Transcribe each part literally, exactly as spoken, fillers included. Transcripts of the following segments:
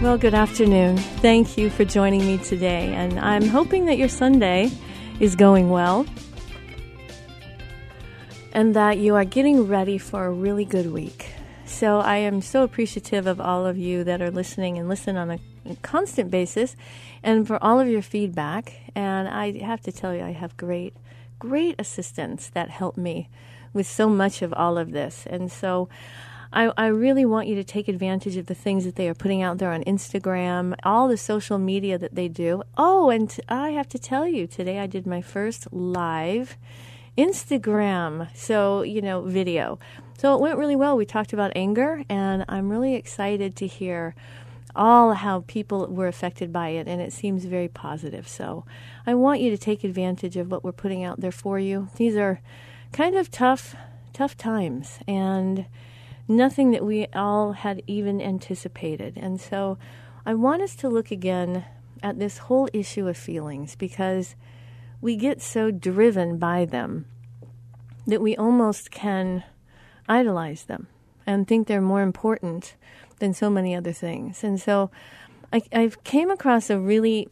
Well, good afternoon. Thank you for joining me today, and I'm hoping that your Sunday is going well and that you are getting ready for a really good week. So I am so appreciative of all of you that are listening and listen on a constant basis and for all of your feedback. And I have to tell you, I have great, great assistants that help me with so much of all of this. And so I, I really want you to take advantage of the things that they are putting out there on Instagram, all the social media that they do. Oh, and t- I have to tell you, today I did my first live Instagram, so, you know, video. So it went really well. We talked about anger, and I'm really excited to hear all how people were affected by it, and it seems very positive. So I want you to take advantage of what we're putting out there for you. These are kind of tough, tough times, and nothing that we all had even anticipated. And so I want us to look again at this whole issue of feelings, because we get so driven by them that we almost can idolize them and think they're more important than so many other things. And so I, I've came across a really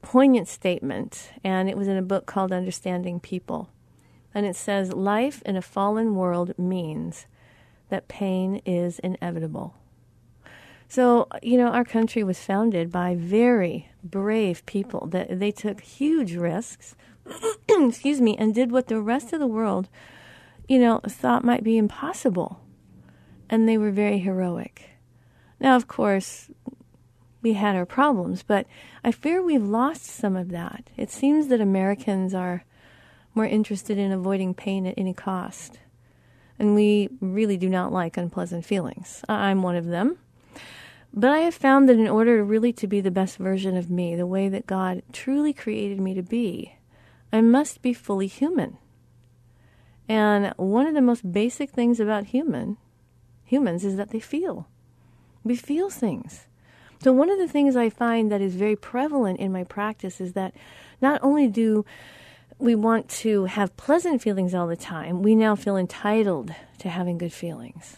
poignant statement, and it was in a book called Understanding People. And it says, "Life in a fallen world means that pain is inevitable." So, you know, our country was founded by very brave people that they took huge risks, excuse me, and did what the rest of the world, you know, thought might be impossible. And they were very heroic. Now, of course, we had our problems, but I fear we've lost some of that. It seems that Americans are more interested in avoiding pain at any cost. And we really do not like unpleasant feelings. I'm one of them. But I have found that in order really to be the best version of me, the way that God truly created me to be, I must be fully human. And one of the most basic things about human humans is that they feel. We feel things. So one of the things I find that is very prevalent in my practice is that not only do we want to have pleasant feelings all the time, we now feel entitled to having good feelings.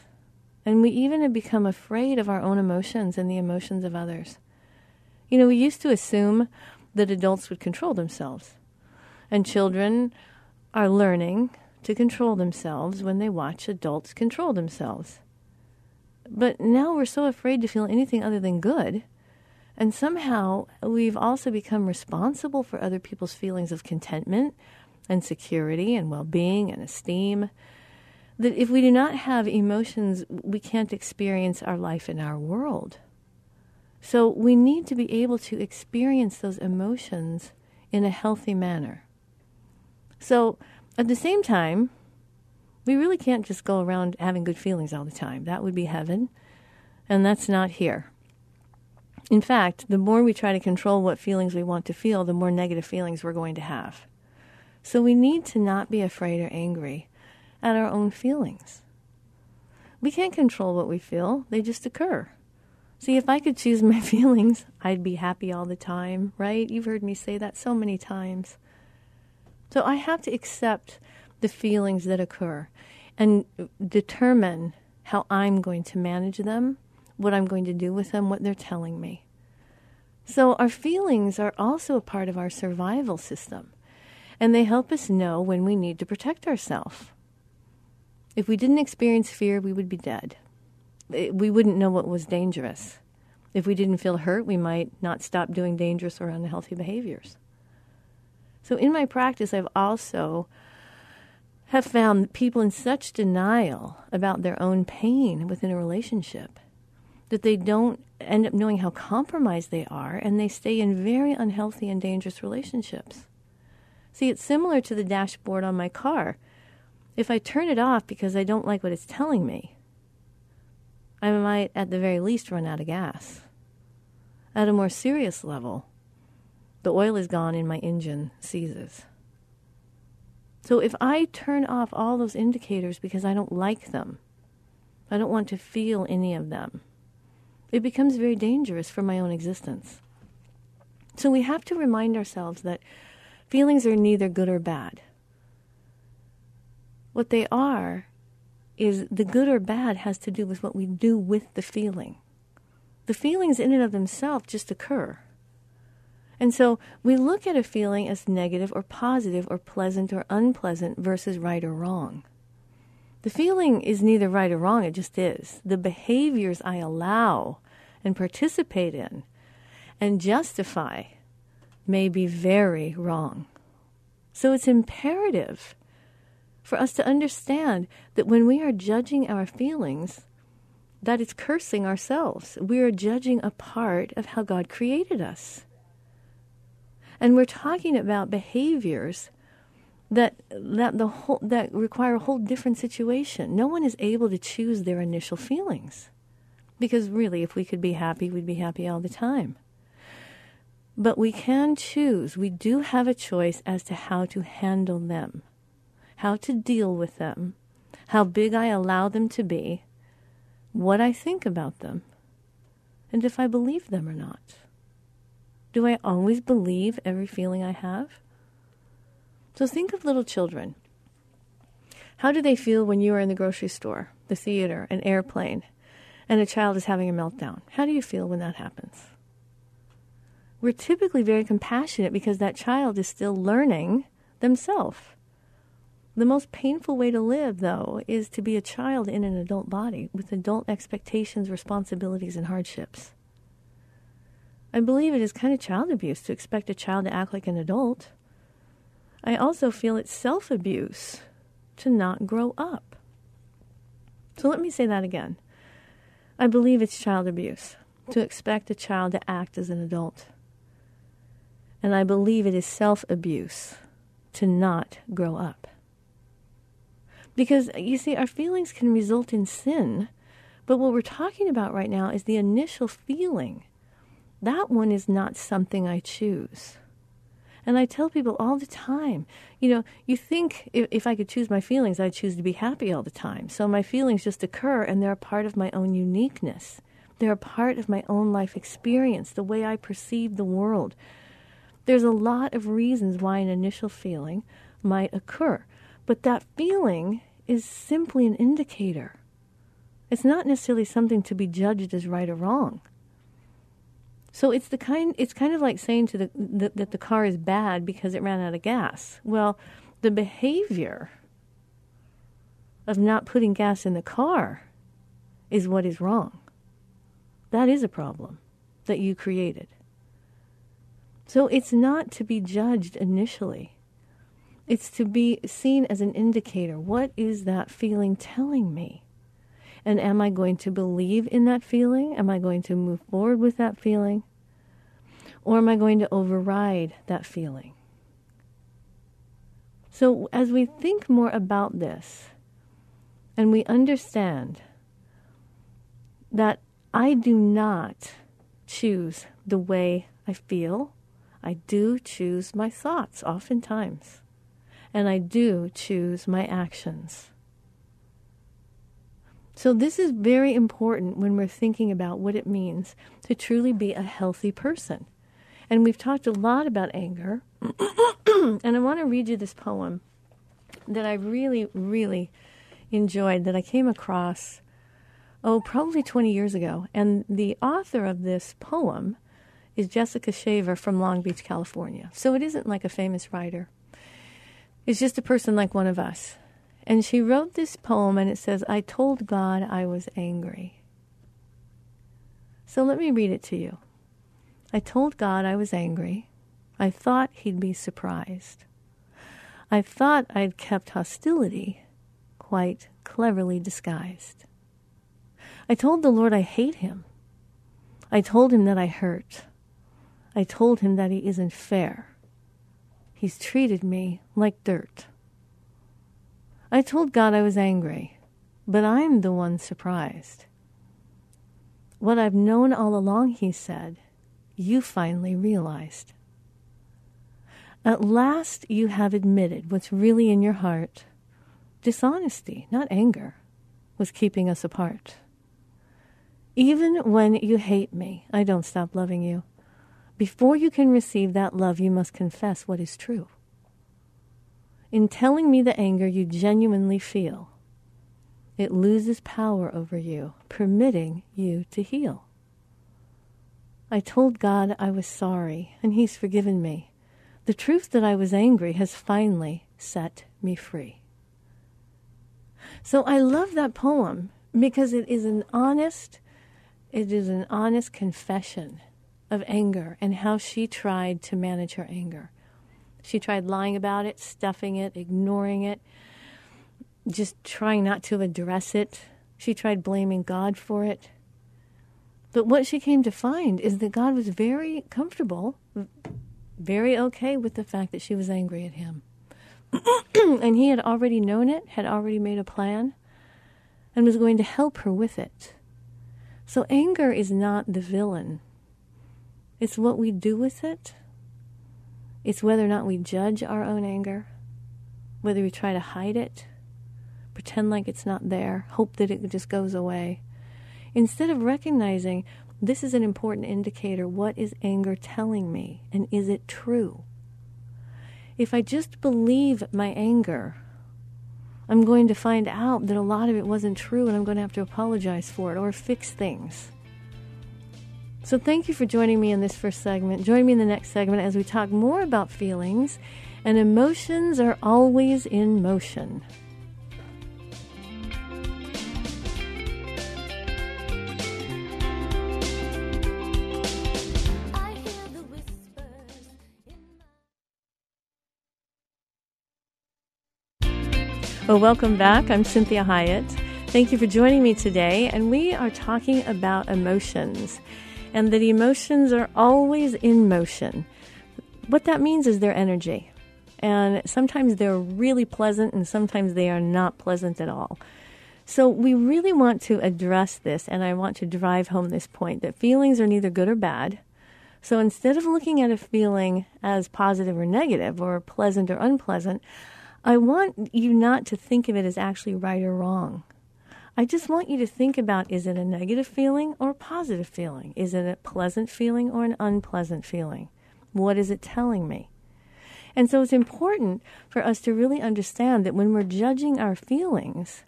And we even have become afraid of our own emotions and the emotions of others. You know, we used to assume that adults would control themselves. And children are learning to control themselves when they watch adults control themselves. But now we're so afraid to feel anything other than good. And somehow we've also become responsible for other people's feelings of contentment and security and well-being and esteem. That if we do not have emotions, we can't experience our life in our world. So we need to be able to experience those emotions in a healthy manner. So at the same time, we really can't just go around having good feelings all the time. That would be heaven, and that's not here. In fact, the more we try to control what feelings we want to feel, the more negative feelings we're going to have. So we need to not be afraid or angry at our own feelings. We can't control what we feel. They just occur. See, if I could choose my feelings, I'd be happy all the time, right? You've heard me say that so many times. So I have to accept the feelings that occur and determine how I'm going to manage them, what I'm going to do with them, what they're telling me. So our feelings are also a part of our survival system, and they help us know when we need to protect ourselves. If we didn't experience fear, we would be dead. We wouldn't know what was dangerous. If we didn't feel hurt, we might not stop doing dangerous or unhealthy behaviors. So in my practice, I've also have found people in such denial about their own pain within a relationship that they don't end up knowing how compromised they are, and they stay in very unhealthy and dangerous relationships. See, it's similar to the dashboard on my car. If I turn it off because I don't like what it's telling me, I might at the very least run out of gas. At a more serious level, the oil is gone and my engine seizes. So if I turn off all those indicators because I don't like them, I don't want to feel any of them, it becomes very dangerous for my own existence. So we have to remind ourselves that feelings are neither good or bad. What they are is the good or bad has to do with what we do with the feeling. The feelings in and of themselves just occur. And so we look at a feeling as negative or positive or pleasant or unpleasant versus right or wrong. The feeling is neither right or wrong, it just is. The behaviors I allow and participate in and justify may be very wrong. So it's imperative for us to understand that when we are judging our feelings, that it's cursing ourselves. We are judging a part of how God created us. And we're talking about behaviors that that the whole that require a whole different situation. No one is able to choose their initial feelings, because really, if we could be happy, we'd be happy all the time. But we can choose. We do have a choice as to how to handle them, how to deal with them, how big I allow them to be, what I think about them, and if I believe them or not. Do I always believe every feeling I have? So think of little children. How do they feel when you are in the grocery store, the theater, an airplane, and a child is having a meltdown? How do you feel when that happens? We're typically very compassionate because that child is still learning themselves. The most painful way to live, though, is to be a child in an adult body with adult expectations, responsibilities, and hardships. I believe it is kind of child abuse to expect a child to act like an adult. I also feel it's self-abuse to not grow up. So let me say that again. I believe it's child abuse to expect a child to act as an adult. And I believe it is self-abuse to not grow up. Because, you see, our feelings can result in sin, but what we're talking about right now is the initial feeling. That one is not something I choose. And I tell people all the time, you know, you think if, if I could choose my feelings, I'd choose to be happy all the time. So my feelings just occur, and they're a part of my own uniqueness. They're a part of my own life experience, the way I perceive the world. There's a lot of reasons why an initial feeling might occur. But that feeling is simply an indicator. It's not necessarily something to be judged as right or wrong. So it's the kind. It's kind of like saying to the, the that the car is bad because it ran out of gas. Well, the behavior of not putting gas in the car is what is wrong. That is a problem that you created. So it's not to be judged initially. It's to be seen as an indicator. What is that feeling telling me? And am I going to believe in that feeling? Am I going to move forward with that feeling? Or am I going to override that feeling? So as we think more about this, and we understand that I do not choose the way I feel, I do choose my thoughts oftentimes. And I do choose my actions. So this is very important when we're thinking about what it means to truly be a healthy person. And we've talked a lot about anger And I want to read you this poem that I really, really enjoyed, that I came across, oh, probably twenty years ago. And the author of this poem is Jessica Shaver from Long Beach, California. So it isn't like a famous writer. It's just a person like one of us. And she wrote this poem, and it says, "I told God I was angry." So let me read it to you. "I told God I was angry. I thought he'd be surprised. I thought I'd kept hostility quite cleverly disguised. I told the Lord I hate him. I told him that I hurt. I told him that he isn't fair. He's treated me like dirt. I told God I was angry, but I'm the one surprised. What I've known all along, he said, you finally realized. At last you have admitted what's really in your heart. Dishonesty, not anger, was keeping us apart. Even when you hate me, I don't stop loving you. Before you can receive that love, you must confess what is true. In telling me the anger you genuinely feel, it loses power over you, permitting you to heal. I told God I was sorry, and he's forgiven me. The truth that I was angry has finally set me free." So I love that poem because it is an honest, it is an honest confession of anger and how she tried to manage her anger. She tried lying about it, stuffing it, ignoring it, just trying not to address it. She tried blaming God for it. But what she came to find is that God was very comfortable, very okay with the fact that she was angry at him. And he had already known it, had already made a plan, and was going to help her with it. So anger is not the villain. It's what we do with it. It's whether or not we judge our own anger, whether we try to hide it, pretend like it's not there, hope that it just goes away, instead of recognizing this is an important indicator. What is anger telling me? And is it true? If I just believe my anger, I'm going to find out that a lot of it wasn't true, and I'm going to have to apologize for it or fix things. So thank you for joining me in this first segment. Join me in the next segment as we talk more about feelings, and emotions are always in motion. Well, welcome back. I'm Cynthia Hiett. Thank you for joining me today. And we are talking about emotions, and that emotions are always in motion. What that means is their energy. And sometimes they're really pleasant, and sometimes they are not pleasant at all. So we really want to address this, and I want to drive home this point, that feelings are neither good or bad. So instead of looking at a feeling as positive or negative, or pleasant or unpleasant, I want you not to think of it as actually right or wrong. I just want you to think about, is it a negative feeling or a positive feeling? Is it a pleasant feeling or an unpleasant feeling? What is it telling me? And so it's important for us to really understand that when we're judging our feelings,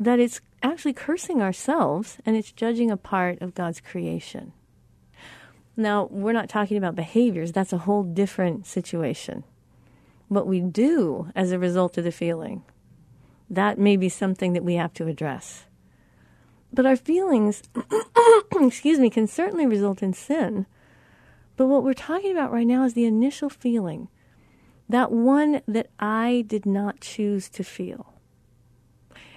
that it's actually cursing ourselves, and it's judging a part of God's creation. Now, we're not talking about behaviors. That's a whole different situation. What we do as a result of the feeling, that may be something that we have to address. But our feelings, excuse me, can certainly result in sin. But what we're talking about right now is the initial feeling, that one that I did not choose to feel.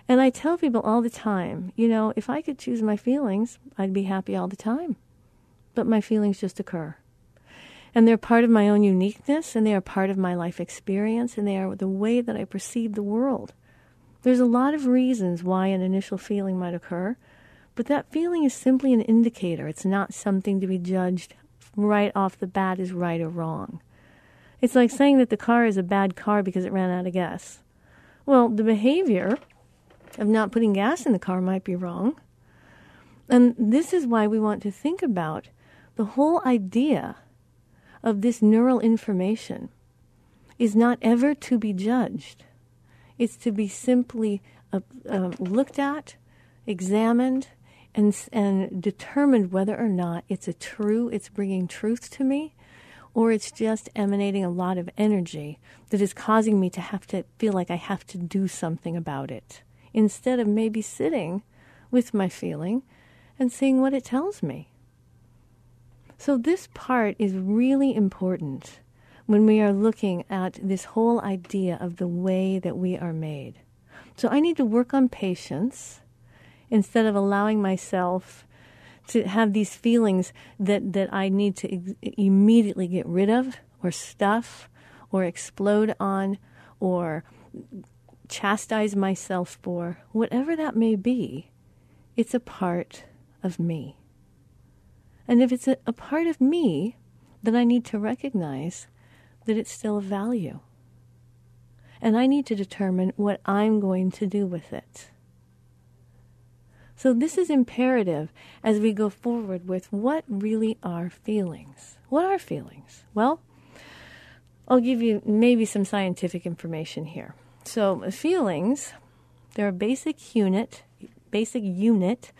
And I tell people all the time, you know, if I could choose my feelings, I'd be happy all the time. But my feelings just occur. And they're part of my own uniqueness, and they are part of my life experience, and they are the way that I perceive the world. There's a lot of reasons why an initial feeling might occur, but that feeling is simply an indicator. It's not something to be judged right off the bat as right or wrong. It's like saying that the car is a bad car because it ran out of gas. Well, the behavior of not putting gas in the car might be wrong. And this is why we want to think about the whole idea of this neural information. is not ever to be judged. It's to be simply uh, uh, looked at, examined, and and determined whether or not it's a true, it's bringing truth to me, or it's just emanating a lot of energy that is causing me to have to feel like I have to do something about it, instead of maybe sitting with my feeling and seeing what it tells me. So this part is really important when we are looking at this whole idea of the way that we are made. So I need to work on patience instead of allowing myself to have these feelings that, that I need to ex- immediately get rid of or stuff or explode on or chastise myself for, whatever that may be. It's a part of me. And if it's a, a part of me, then I need to recognize that it's still of value. And I need to determine what I'm going to do with it. So this is imperative as we go forward with what really are feelings. What are feelings? Well, I'll give you maybe some scientific information here. So feelings, they're a basic unit, basic unit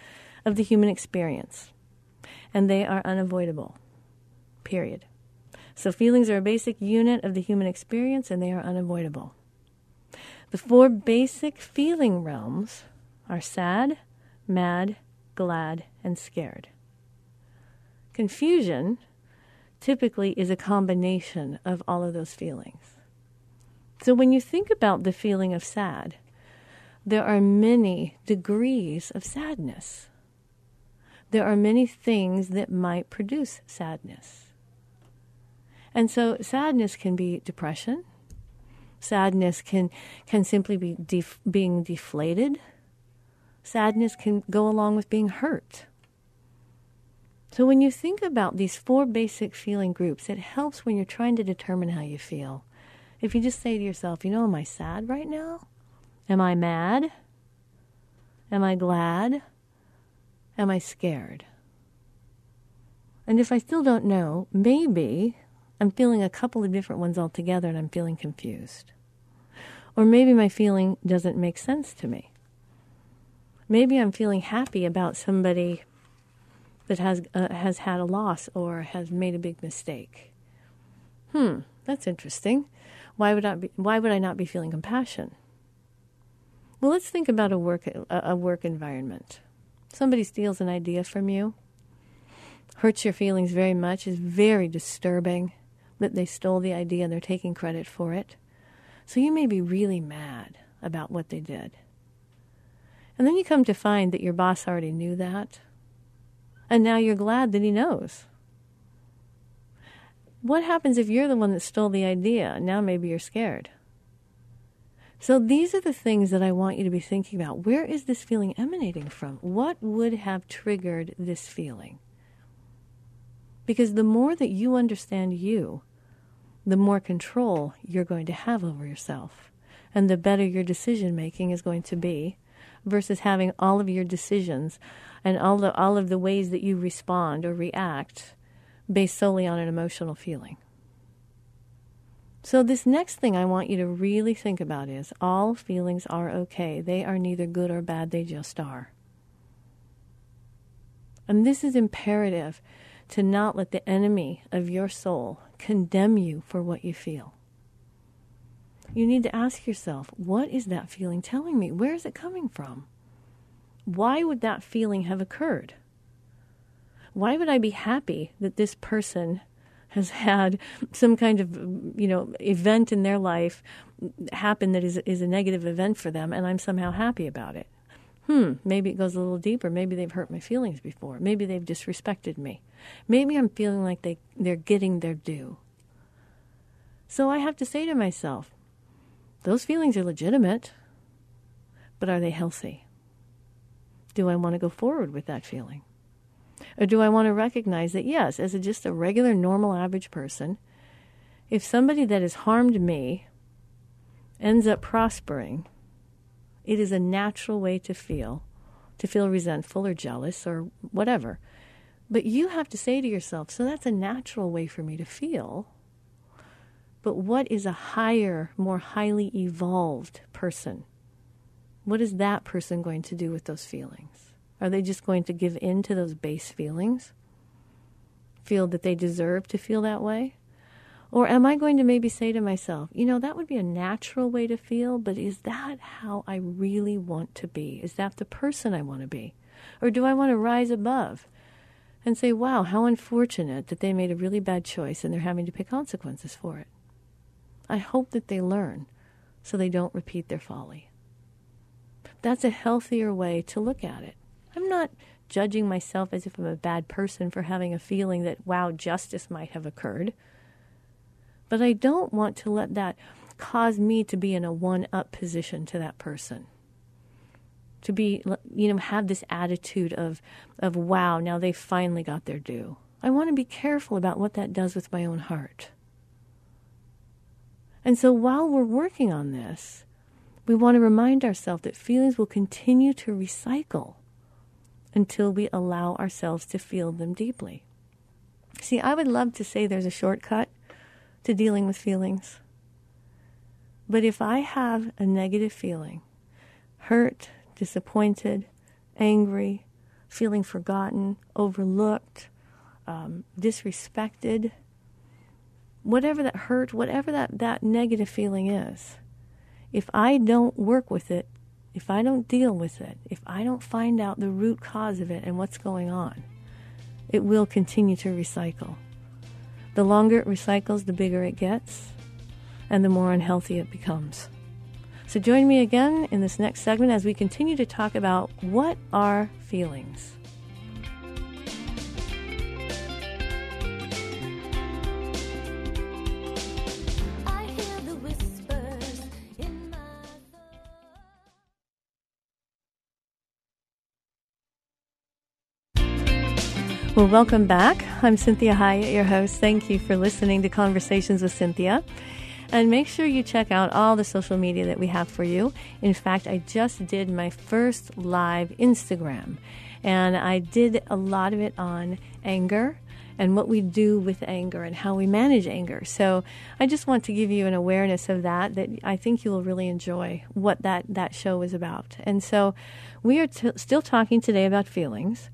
of the human experience. And they are unavoidable. Period. So feelings are a basic unit of the human experience, and they are unavoidable. The four basic feeling realms are sad, mad, glad, and scared. Confusion typically is a combination of all of those feelings. So when you think about the feeling of sad, there are many degrees of sadness. There are many things that might produce sadness. And so sadness can be depression. Sadness can can simply be def- being deflated. Sadness can go along with being hurt. So when you think about these four basic feeling groups, it helps when you're trying to determine how you feel. If you just say to yourself, you know, am I sad right now? Am I mad? Am I glad? Am I scared? And if I still don't know, maybe I'm feeling a couple of different ones altogether and I'm feeling confused. Or maybe my feeling doesn't make sense to me. Maybe I'm feeling happy about somebody that has uh, has had a loss or has made a big mistake. Hmm, that's interesting. Why would I be, why would I not be feeling compassion? Well, let's think about a work a work environment. Somebody steals an idea from you, hurts your feelings very much, is very disturbing that they stole the idea and they're taking credit for it. So you may be really mad about what they did. And then you come to find that your boss already knew that. And now you're glad that he knows. What happens if you're the one that stole the idea? Now maybe you're scared. So these are the things that I want you to be thinking about. Where is this feeling emanating from? What would have triggered this feeling? Because the more that you understand you, the more control you're going to have over yourself. And the better your decision making is going to be, versus having all of your decisions and all the, all of the ways that you respond or react based solely on an emotional feeling. So this next thing I want you to really think about is all feelings are okay. They are neither good or bad. They just are. And this is imperative to not let the enemy of your soul condemn you for what you feel. You need to ask yourself, what is that feeling telling me? Where is it coming from? Why would that feeling have occurred? Why would I be happy that this person has had some kind of, you know, event in their life happen that is, is a negative event for them, and I'm somehow happy about it? Hmm, maybe it goes a little deeper. Maybe they've hurt my feelings before. Maybe they've disrespected me. Maybe I'm feeling like they, they're getting their due. So I have to say to myself, those feelings are legitimate, but are they healthy? Do I want to go forward with that feeling? Or do I want to recognize that, yes, as a, just a regular, normal, average person, if somebody that has harmed me ends up prospering, it is a natural way to feel, to feel resentful or jealous or whatever. But you have to say to yourself, so that's a natural way for me to feel. But what is a higher, more highly evolved person? What is that person going to do with those feelings? Are they just going to give in to those base feelings? Feel that they deserve to feel that way? Or am I going to maybe say to myself, you know, that would be a natural way to feel, but is that how I really want to be? Is that the person I want to be? Or do I want to rise above and say, wow, how unfortunate that they made a really bad choice and they're having to pay consequences for it? I hope that they learn so they don't repeat their folly. That's a healthier way to look at it. I'm not judging myself as if I'm a bad person for having a feeling that, wow, justice might have occurred. But I don't want to let that cause me to be in a one-up position to that person. To be, you know, have this attitude of, of, wow, now they finally got their due. I want to be careful about what that does with my own heart. And so while we're working on this, we want to remind ourselves that feelings will continue to recycle until we allow ourselves to feel them deeply. See, I would love to say there's a shortcut to dealing with feelings. But if I have a negative feeling, hurt, disappointed, angry, feeling forgotten, overlooked, um, disrespected, whatever that hurt, whatever that, that negative feeling is, if I don't work with it, if I don't deal with it, if I don't find out the root cause of it and what's going on, it will continue to recycle. The longer it recycles, the bigger it gets, and the more unhealthy it becomes. So join me again in this next segment as we continue to talk about what are feelings. Well, welcome back. I'm Cynthia Hiett, your host. Thank you for listening to Conversations with Cynthia. And make sure you check out all the social media that we have for you. In fact, I just did my first live Instagram, and I did a lot of it on anger and what we do with anger and how we manage anger. So I just want to give you an awareness of that, that I think you'll really enjoy what that, that show is about. And so we are t- still talking today about feelings.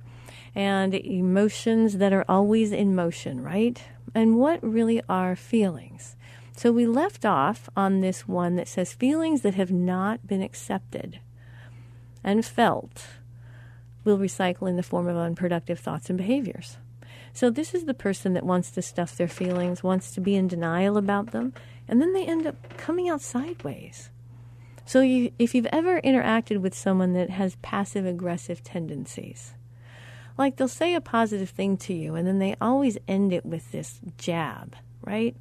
And emotions that are always in motion, right? And what really are feelings? So we left off on this one that says feelings that have not been accepted and felt will recycle in the form of unproductive thoughts and behaviors. So this is the person that wants to stuff their feelings, wants to be in denial about them, and then they end up coming out sideways. So you, if you've ever interacted with someone that has passive-aggressive tendencies, like they'll say a positive thing to you, and then they always end it with this jab, right?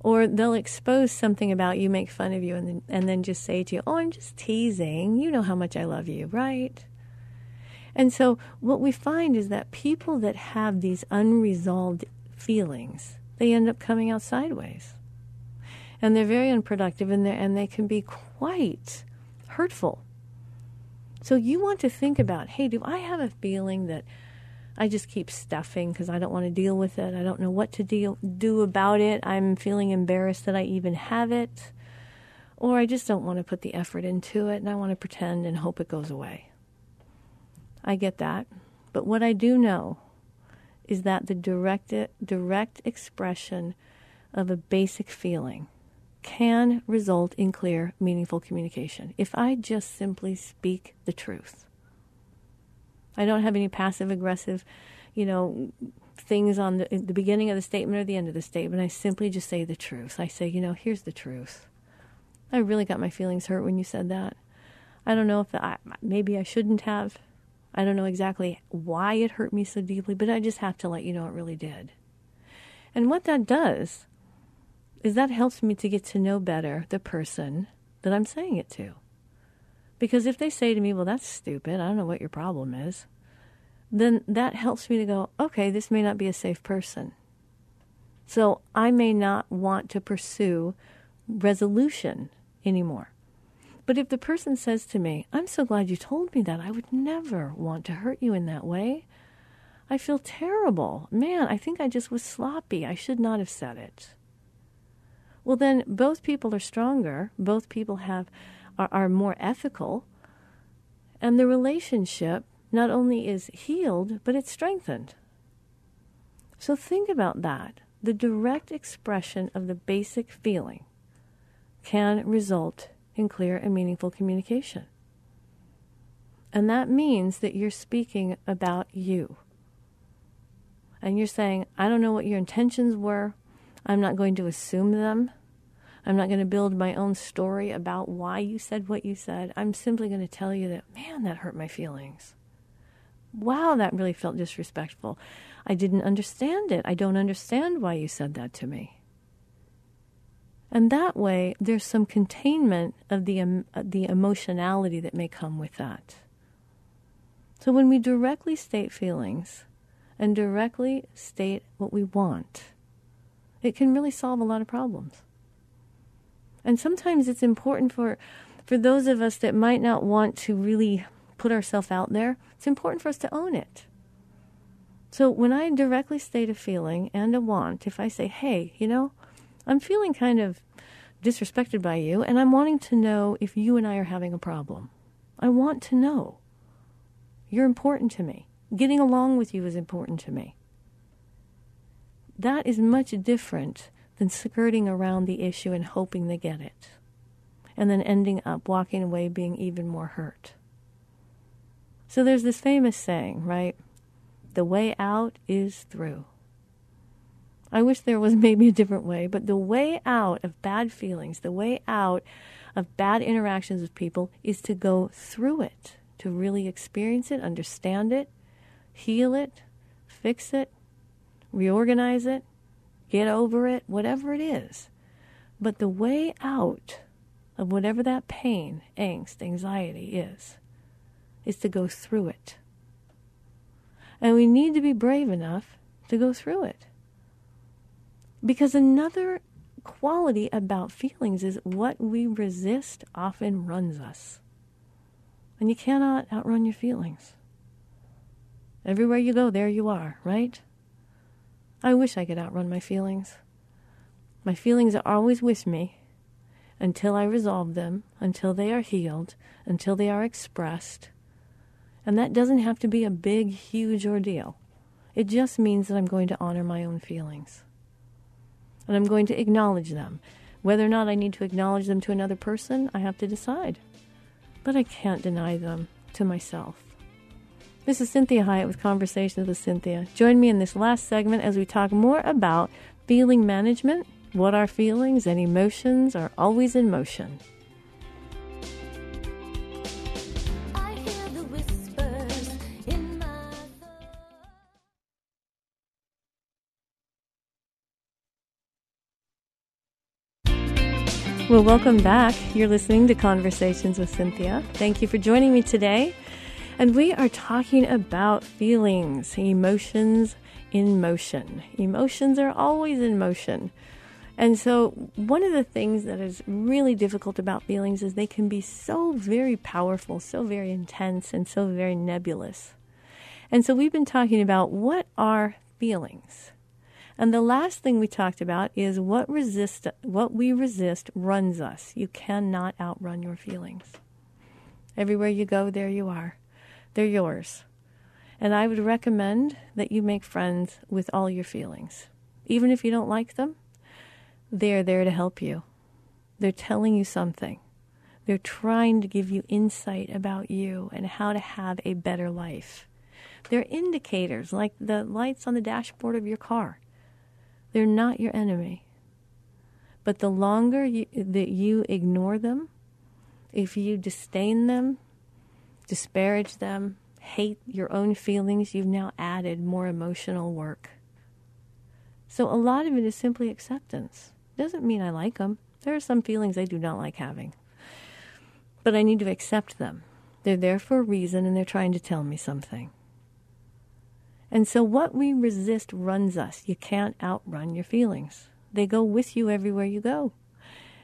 Or they'll expose something about you, make fun of you, and then, and then just say to you, oh, I'm just teasing. You know how much I love you, right? And so what we find is that people that have these unresolved feelings, they end up coming out sideways. And they're very unproductive, and, they're, and they can be quite hurtful. So you want to think about, hey, do I have a feeling that I just keep stuffing because I don't want to deal with it? I don't know what to deal, do about it. I'm feeling embarrassed that I even have it. Or I just don't want to put the effort into it, and I want to pretend and hope it goes away. I get that. But what I do know is that the direct, direct expression of a basic feeling can result in clear, meaningful communication if I just simply speak the truth. I don't have any passive-aggressive, you know, things on the, the beginning of the statement or the end of the statement. I simply just say the truth. I say, you know, here's the truth. I really got my feelings hurt when you said that. I don't know if I, maybe I shouldn't have. I don't know exactly why it hurt me so deeply, but I just have to let you know it really did. And what that does is that helps me to get to know better the person that I'm saying it to. Because if they say to me, well, that's stupid, I don't know what your problem is, then that helps me to go, okay, this may not be a safe person. So I may not want to pursue resolution anymore. But if the person says to me, I'm so glad you told me that. I would never want to hurt you in that way. I feel terrible. Man, I think I just was sloppy. I should not have said it. well, then both people are stronger, both people have are, are more ethical, and the relationship not only is healed, but it's strengthened. So think about that. The direct expression of the basic feeling can result in clear and meaningful communication. And that means that you're speaking about you. And you're saying, I don't know what your intentions were. I'm not going to assume them. I'm not going to build my own story about why you said what you said. I'm simply going to tell you that, man, that hurt my feelings. Wow, that really felt disrespectful. I didn't understand it. I don't understand why you said that to me. And that way, there's some containment of the um, the emotionality that may come with that. So when we directly state feelings and directly state what we want, it can really solve a lot of problems. And sometimes it's important for, for those of us that might not want to really put ourselves out there, it's important for us to own it. So when I directly state a feeling and a want, if I say, hey, you know, I'm feeling kind of disrespected by you, and I'm wanting to know if you and I are having a problem. I want to know. You're important to me. Getting along with you is important to me. That is much different than skirting around the issue and hoping they get it, and then ending up walking away being even more hurt. So there's this famous saying, right? The way out is through. I wish there was maybe a different way, but the way out of bad feelings, the way out of bad interactions with people is to go through it, to really experience it, understand it, heal it, fix it, reorganize it, get over it, whatever it is. But the way out of whatever that pain, angst, anxiety is, is to go through it. And we need to be brave enough to go through it. Because another quality about feelings is what we resist often runs us. And you cannot outrun your feelings. Everywhere you go, there you are, right? I wish I could outrun my feelings. My feelings are always with me until I resolve them, until they are healed, until they are expressed. And that doesn't have to be a big, huge ordeal. It just means that I'm going to honor my own feelings. And I'm going to acknowledge them. Whether or not I need to acknowledge them to another person, I have to decide. But I can't deny them to myself. This is Cynthia Hiett with Conversations with Cynthia. Join me in this last segment as we talk more about feeling management, what our feelings and emotions are always in motion. I hear the whispers in my throat. Well, welcome back. You're listening to Conversations with Cynthia. Thank you for joining me today. And we are talking about feelings, emotions in motion. Emotions are always in motion. And so one of the things that is really difficult about feelings is they can be so very powerful, so very intense, and so very nebulous. And so we've been talking about what are feelings. And the last thing we talked about is what resist, what we resist runs us. You cannot outrun your feelings. Everywhere you go, there you are. They're yours. And I would recommend that you make friends with all your feelings. Even if you don't like them, they're there to help you. They're telling you something. They're trying to give you insight about you and how to have a better life. They're indicators, like the lights on the dashboard of your car. They're not your enemy. But the longer you, that you ignore them, if you disdain them, disparage them, hate your own feelings, you've now added more emotional work. So a lot of it is simply acceptance. Doesn't mean I like them. There are some feelings I do not like having. But I need to accept them. They're there for a reason, and they're trying to tell me something. And so what we resist runs us. You can't outrun your feelings. They go with you everywhere you go.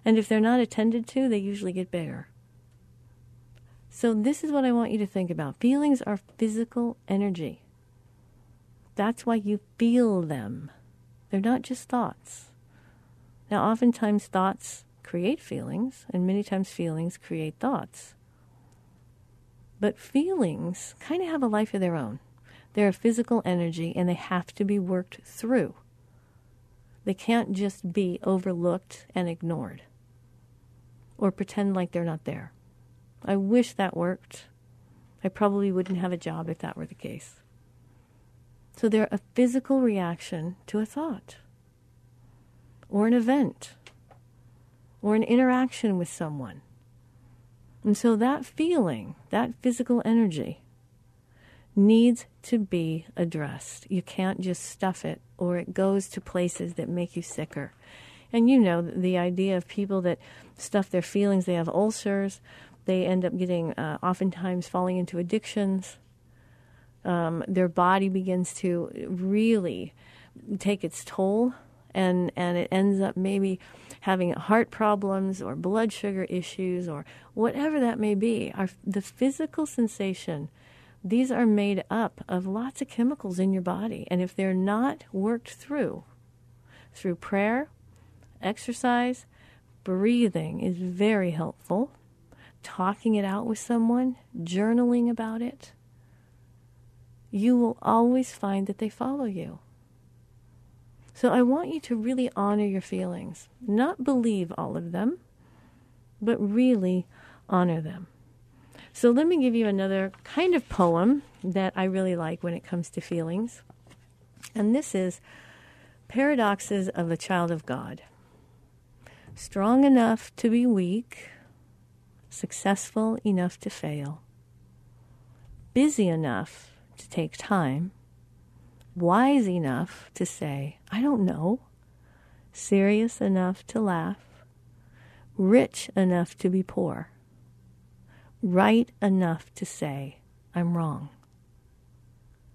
And if they're not attended to, they usually get bigger. So this is what I want you to think about. Feelings are physical energy. That's why you feel them. They're not just thoughts. Now, oftentimes thoughts create feelings, and many times feelings create thoughts. But feelings kind of have a life of their own. They're a physical energy, and they have to be worked through. They can't just be overlooked and ignored or pretend like they're not there. I wish that worked. I probably wouldn't have a job if that were the case. So they're a physical reaction to a thought or an event or an interaction with someone. And so that feeling, that physical energy, needs to be addressed. You can't just stuff it, or it goes to places that make you sicker. And you know, the idea of people that stuff their feelings, they have ulcers, they end up getting, uh, oftentimes falling into addictions. Um, their body begins to really take its toll, and, and it ends up maybe having heart problems or blood sugar issues or whatever that may be. Our, the physical sensation, these are made up of lots of chemicals in your body. And if they're not worked through, through prayer, exercise, breathing is very helpful. Talking it out with someone, journaling about it, you will always find that they follow you. So I want you to really honor your feelings. Not believe all of them, but really honor them. So let me give you another kind of poem that I really like when it comes to feelings. And this is Paradoxes of the Child of God. Strong enough to be weak, successful enough to fail, busy enough to take time, wise enough to say, I don't know, serious enough to laugh, rich enough to be poor, right enough to say, I'm wrong,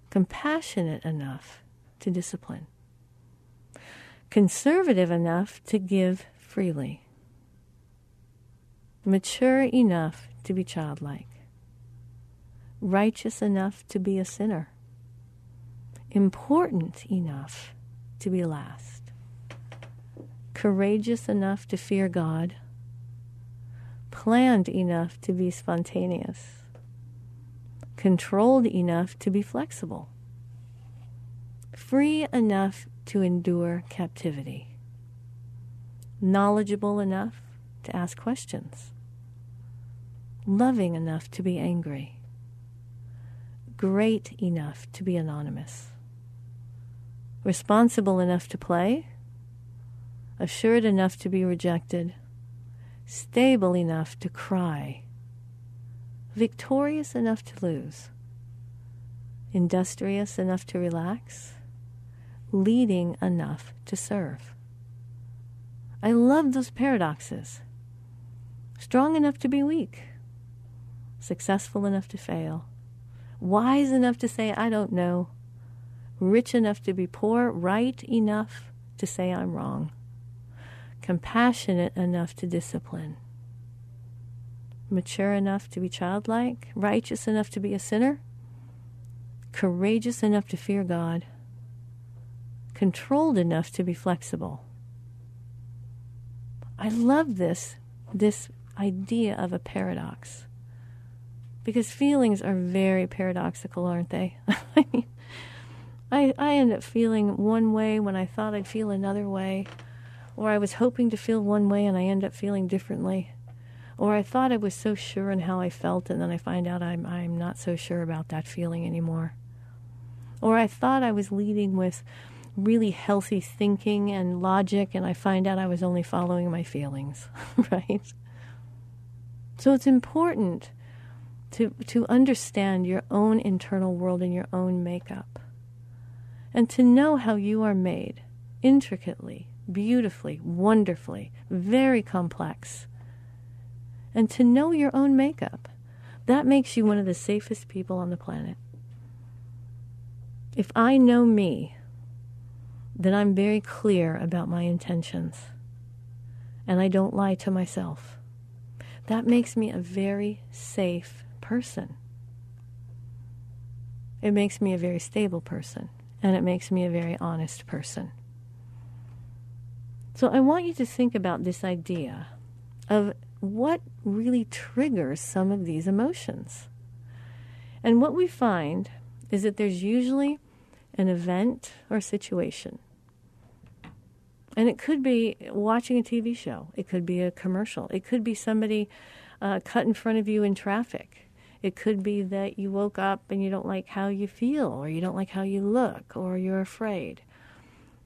compassionate enough to discipline, conservative enough to give freely, mature enough to be childlike, righteous enough to be a sinner, important enough to be last, courageous enough to fear God, planned enough to be spontaneous, controlled enough to be flexible, free enough to endure captivity, knowledgeable enough to ask questions, loving enough to be angry, great enough to be anonymous, responsible enough to play, assured enough to be rejected, stable enough to cry, victorious enough to lose, industrious enough to relax, leading enough to serve. I love those paradoxes. Strong enough to be weak, successful enough to fail, wise enough to say, I don't know, rich enough to be poor, right enough to say I'm wrong, compassionate enough to discipline, mature enough to be childlike, righteous enough to be a sinner, courageous enough to fear God, controlled enough to be flexible. I love this, this idea of a paradox, because feelings are very paradoxical, aren't they? I mean, I, I end up feeling one way when I thought I'd feel another way, or I was hoping to feel one way and I end up feeling differently, or I thought I was so sure in how I felt and then I find out I'm, I'm not so sure about that feeling anymore, or I thought I was leading with really healthy thinking and logic, and I find out I was only following my feelings, right? So it's important to to understand your own internal world and your own makeup, and to know how you are made intricately, beautifully, wonderfully, very complex, and to know your own makeup. That makes you one of the safest people on the planet. If I know me, then I'm very clear about my intentions, and I don't lie to myself. That makes me a very safe person. It makes me a very stable person, and it makes me a very honest person. So I want you to think about this idea of what really triggers some of these emotions. And what we find is that there's usually an event or situation. And it could be watching a T V show. It could be a commercial. It could be somebody uh, cut in front of you in traffic. It could be that you woke up and you don't like how you feel, or you don't like how you look, or you're afraid.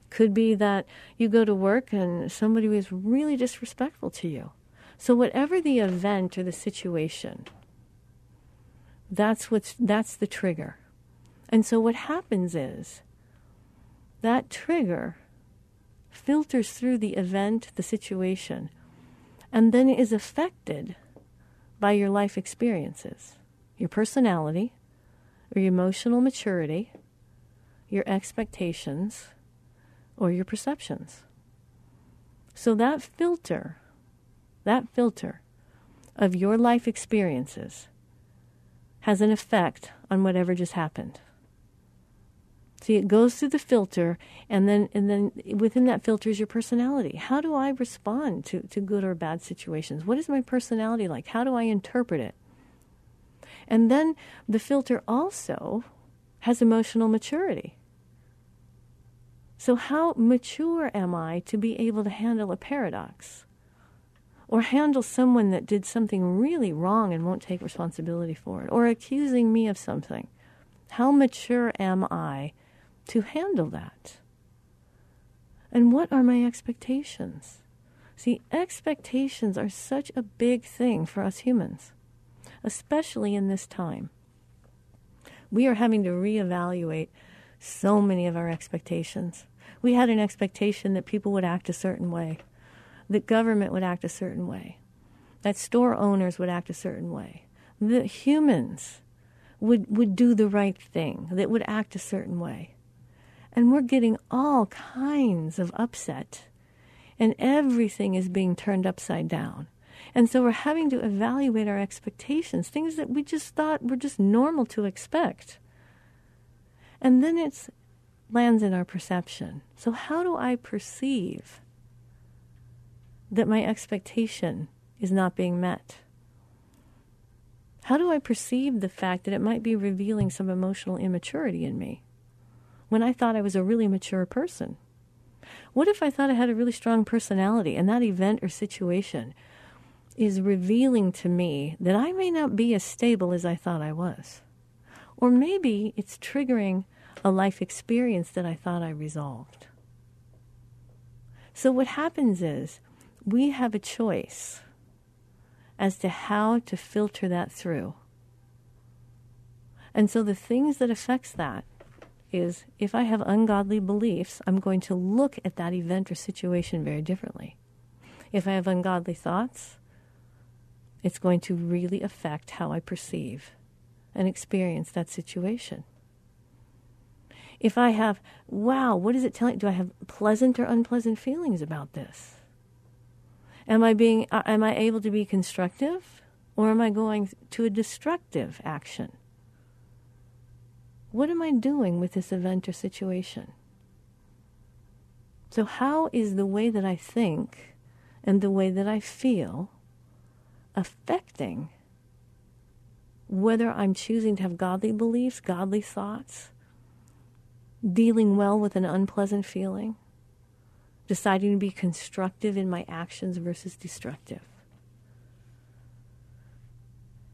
Could be that you go to work and somebody was really disrespectful to you. So whatever the event or the situation, that's what's, that's the trigger. And so what happens is that trigger filters through the event, the situation, and then is affected by your life experiences, your personality, or your emotional maturity, your expectations, or your perceptions. So that filter, that filter of your life experiences has an effect on whatever just happened. See, it goes through the filter, and then and then within that filter is your personality. How do I respond to, to good or bad situations? What is my personality like? How do I interpret it? And then the filter also has emotional maturity. So how mature am I to be able to handle a paradox? Or handle someone that did something really wrong and won't take responsibility for it, or accusing me of something? How mature am I to handle that? And what are my expectations? See, expectations are such a big thing for us humans, especially in this time. We are having to reevaluate so many of our expectations. We had an expectation that people would act a certain way, that government would act a certain way, that store owners would act a certain way, that humans would, would do the right thing, that would act a certain way. And we're getting all kinds of upset, and everything is being turned upside down. And so we're having to evaluate our expectations, things that we just thought were just normal to expect. And then it lands in our perception. So how do I perceive that my expectation is not being met? How do I perceive the fact that it might be revealing some emotional immaturity in me when I thought I was a really mature person? What if I thought I had a really strong personality, and that event or situation is revealing to me that I may not be as stable as I thought I was? Or maybe it's triggering a life experience that I thought I resolved. So what happens is we have a choice as to how to filter that through. And so the things that affects that is, if I have ungodly beliefs, I'm going to look at that event or situation very differently. If I have ungodly thoughts, it's going to really affect how I perceive and experience that situation. If I have, wow, what is it telling? Do I have pleasant or unpleasant feelings about this? Am I being? Am I able to be constructive, or am I going to a destructive action? What am I doing with this event or situation? So how is the way that I think and the way that I feel affecting whether I'm choosing to have godly beliefs, godly thoughts, dealing well with an unpleasant feeling, deciding to be constructive in my actions versus destructive?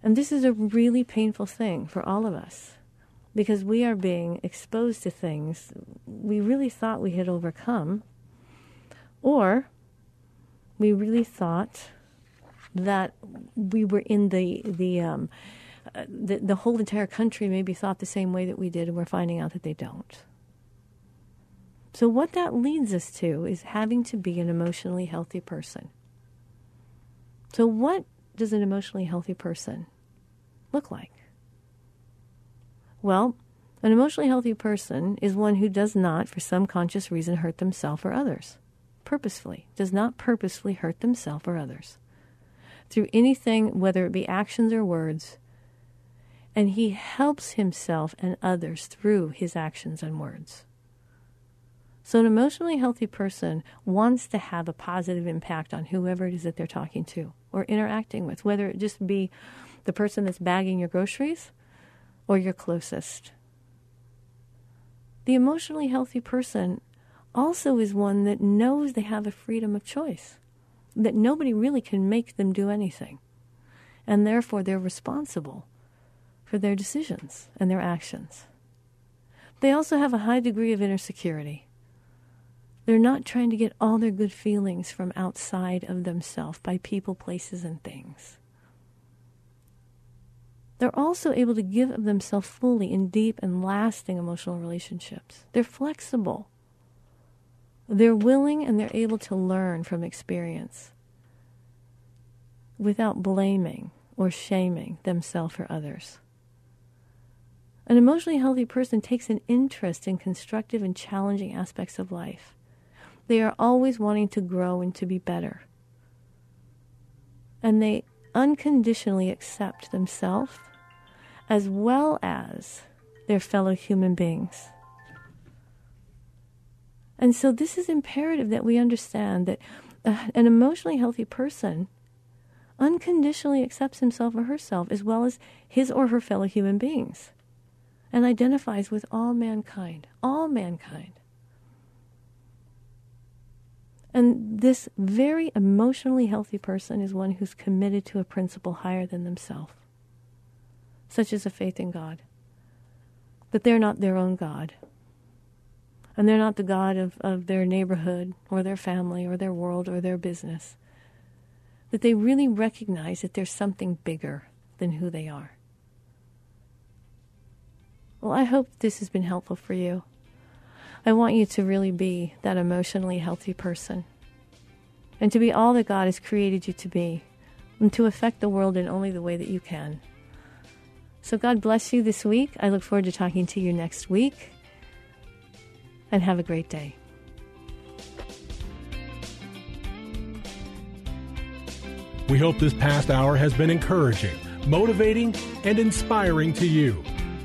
And this is a really painful thing for all of us, because we are being exposed to things we really thought we had overcome, or we really thought that we were in the the um, the, the whole entire country maybe thought the same way that we did, and we're finding out that they don't. So what that leads us to is having to be an emotionally healthy person. So what does an emotionally healthy person look like? Well, an emotionally healthy person is one who does not, for some conscious reason, hurt themselves or others. Purposefully. Does not purposefully hurt themselves or others through anything, whether it be actions or words. And he helps himself and others through his actions and words. So an emotionally healthy person wants to have a positive impact on whoever it is that they're talking to or interacting with, whether it just be the person that's bagging your groceries or your closest. The emotionally healthy person also is one that knows they have a freedom of choice, that nobody really can make them do anything. And therefore, they're responsible for their decisions and their actions. They also have a high degree of inner security. They're not trying to get all their good feelings from outside of themselves by people, places, and things. They're also able to give of themselves fully in deep and lasting emotional relationships. They're flexible. They're willing and they're able to learn from experience without blaming or shaming themselves or others. An emotionally healthy person takes an interest in constructive and challenging aspects of life. They are always wanting to grow and to be better. And they unconditionally accept themselves as well as their fellow human beings. And so this is imperative that we understand that an emotionally healthy person unconditionally accepts himself or herself as well as his or her fellow human beings and identifies with all mankind, all mankind. And this very emotionally healthy person is one who's committed to a principle higher than themselves, such as a faith in God, that they're not their own God, and they're not the God of, of their neighborhood or their family or their world or their business, that they really recognize that there's something bigger than who they are. Well, I hope this has been helpful for you. I want you to really be that emotionally healthy person and to be all that God has created you to be and to affect the world in only the way that you can. So God bless you this week. I look forward to talking to you next week, and have a great day. We hope this past hour has been encouraging, motivating, and inspiring to you.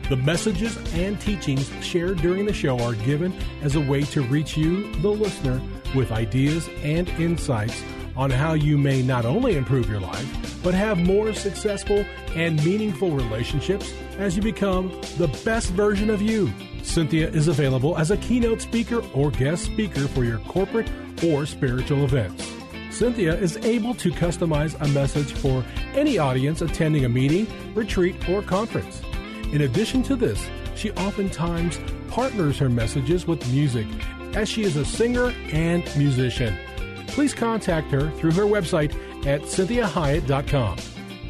The messages and teachings shared during the show are given as a way to reach you, the listener, with ideas and insights on how you may not only improve your life, but have more successful and meaningful relationships as you become the best version of you. Cynthia is available as a keynote speaker or guest speaker for your corporate or spiritual events. Cynthia is able to customize a message for any audience attending a meeting, retreat, or conference. In addition to this, she oftentimes partners her messages with music, as she is a singer and musician. Please contact her through her website at cynthia hiett dot com.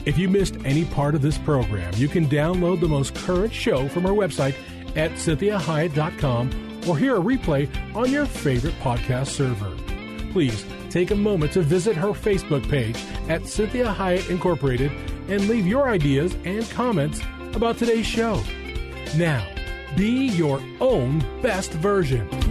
If you missed any part of this program, you can download the most current show from her website at cynthia hiett dot com or hear a replay on your favorite podcast server. Please take a moment to visit her Facebook page at Cynthia Hiett Incorporated and leave your ideas and comments about today's show. Now, be your own best version.